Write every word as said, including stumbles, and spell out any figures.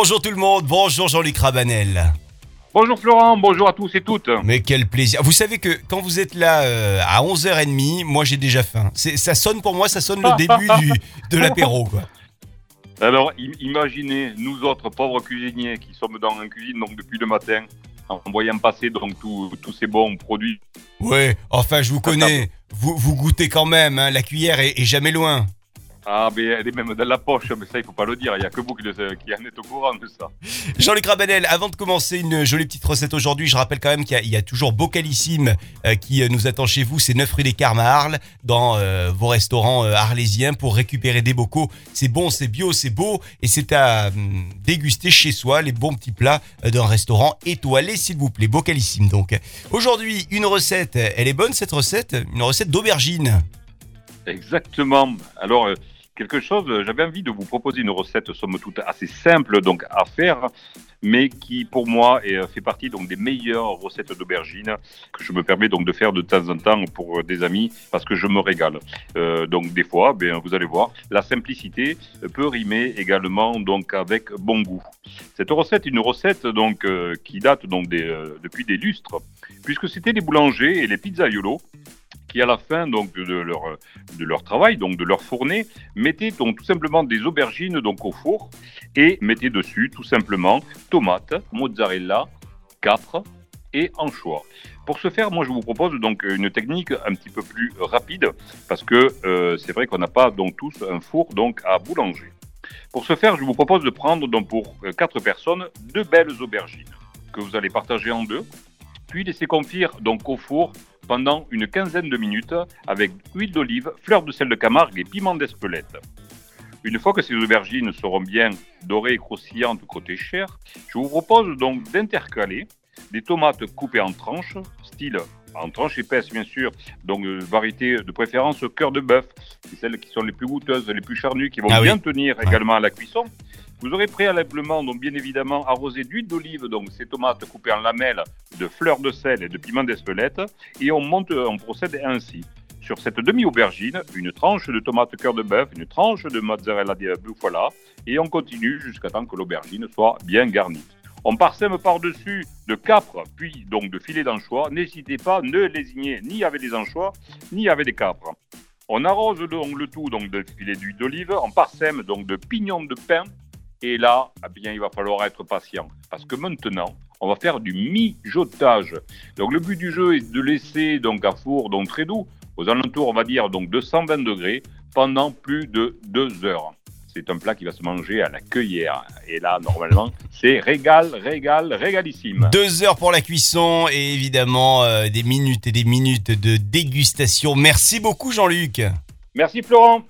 Bonjour tout le monde, bonjour Jean-Luc Rabanel. Bonjour Florent, bonjour à tous et toutes. Mais quel plaisir. Vous savez que quand vous êtes là euh, à onze heures trente, moi j'ai déjà faim. C'est, ça sonne pour moi, ça sonne le début du, de l'apéro, quoi. Alors imaginez, nous autres pauvres cuisiniers qui sommes dans la cuisine donc depuis le matin, en voyant passer donc tous ces bons produits. Ouais, enfin je vous connais, vous, vous goûtez quand même, hein, la cuillère est, est jamais loin. Ah, mais elle est même dans la poche, mais ça, il ne faut pas le dire, il n'y a que vous qui, le, qui en êtes au courant de ça. Jean-Luc Rabanel, avant de commencer une jolie petite recette aujourd'hui, je rappelle quand même qu'il y a, il y a toujours Bocalissime euh, qui nous attend chez vous, c'est neuf rue des Carmes à Arles, dans euh, vos restaurants euh, arlésiens pour récupérer des bocaux. C'est bon, c'est bio, c'est beau, et c'est à euh, déguster chez soi les bons petits plats euh, d'un restaurant étoilé, s'il vous plaît, Bocalissime donc. Aujourd'hui, une recette, elle est bonne cette recette, une recette d'aubergine. Exactement, alors... Euh... Quelque chose, j'avais envie de vous proposer une recette somme toute assez simple donc à faire, mais qui pour moi est, fait partie donc des meilleures recettes d'aubergines que je me permets donc de faire de temps en temps pour des amis parce que je me régale. Euh, donc des fois, ben, vous allez voir, la simplicité peut rimer également donc avec bon goût. Cette recette est une recette donc euh, qui date donc des, euh, depuis des lustres, puisque c'était les boulangers et les pizzaiolos qui à la fin donc de leur de leur travail donc de leur fournée mettaient donc tout simplement des aubergines donc au four et mettaient dessus tout simplement tomates, mozzarella, capres et anchois. Pour ce faire, moi je vous propose donc une technique un petit peu plus rapide parce que euh, c'est vrai qu'on n'a pas donc tous un four donc à boulanger. Pour ce faire, je vous propose de prendre donc pour quatre personnes deux belles aubergines que vous allez partager en deux, puis laisser confire donc au four pendant une quinzaine de minutes avec huile d'olive, fleur de sel de Camargue et piment d'Espelette. Une fois que ces aubergines seront bien dorées et croustillantes côté chair, je vous propose donc d'intercaler des tomates coupées en tranches, style en tranches épaisses bien sûr, donc euh, variété de préférence cœur de bœuf, c'est celles qui sont les plus goûteuses, les plus charnues, qui vont ah bien oui. tenir ah. également à la cuisson. Vous aurez préalablement, donc bien évidemment, arrosé d'huile d'olive donc ces tomates coupées en lamelles de fleurs de sel et de piment d'Espelette. Et on, monte, on procède ainsi. Sur cette demi-aubergine, une tranche de tomate cœur de bœuf, une tranche de mozzarella di bufala. Et on continue jusqu'à temps que l'aubergine soit bien garnie. On parsème par-dessus de capres, puis donc de filets d'anchois. N'hésitez pas, ne lésigner ni avec des anchois, ni avec des capres. On arrose donc le tout donc, de filets d'huile d'olive. On parsème donc de pignons de pain. Et là, eh bien, il va falloir être patient parce que maintenant, on va faire du mijotage. Donc, le but du jeu est de laisser donc à four donc très doux, aux alentours, on va dire donc de cent vingt degrés pendant plus de deux heures. C'est un plat qui va se manger à la cueillère. Et là, normalement, c'est régal, régal, régalissime. Deux heures pour la cuisson et évidemment euh, des minutes et des minutes de dégustation. Merci beaucoup, Jean-Luc. Merci, Florent.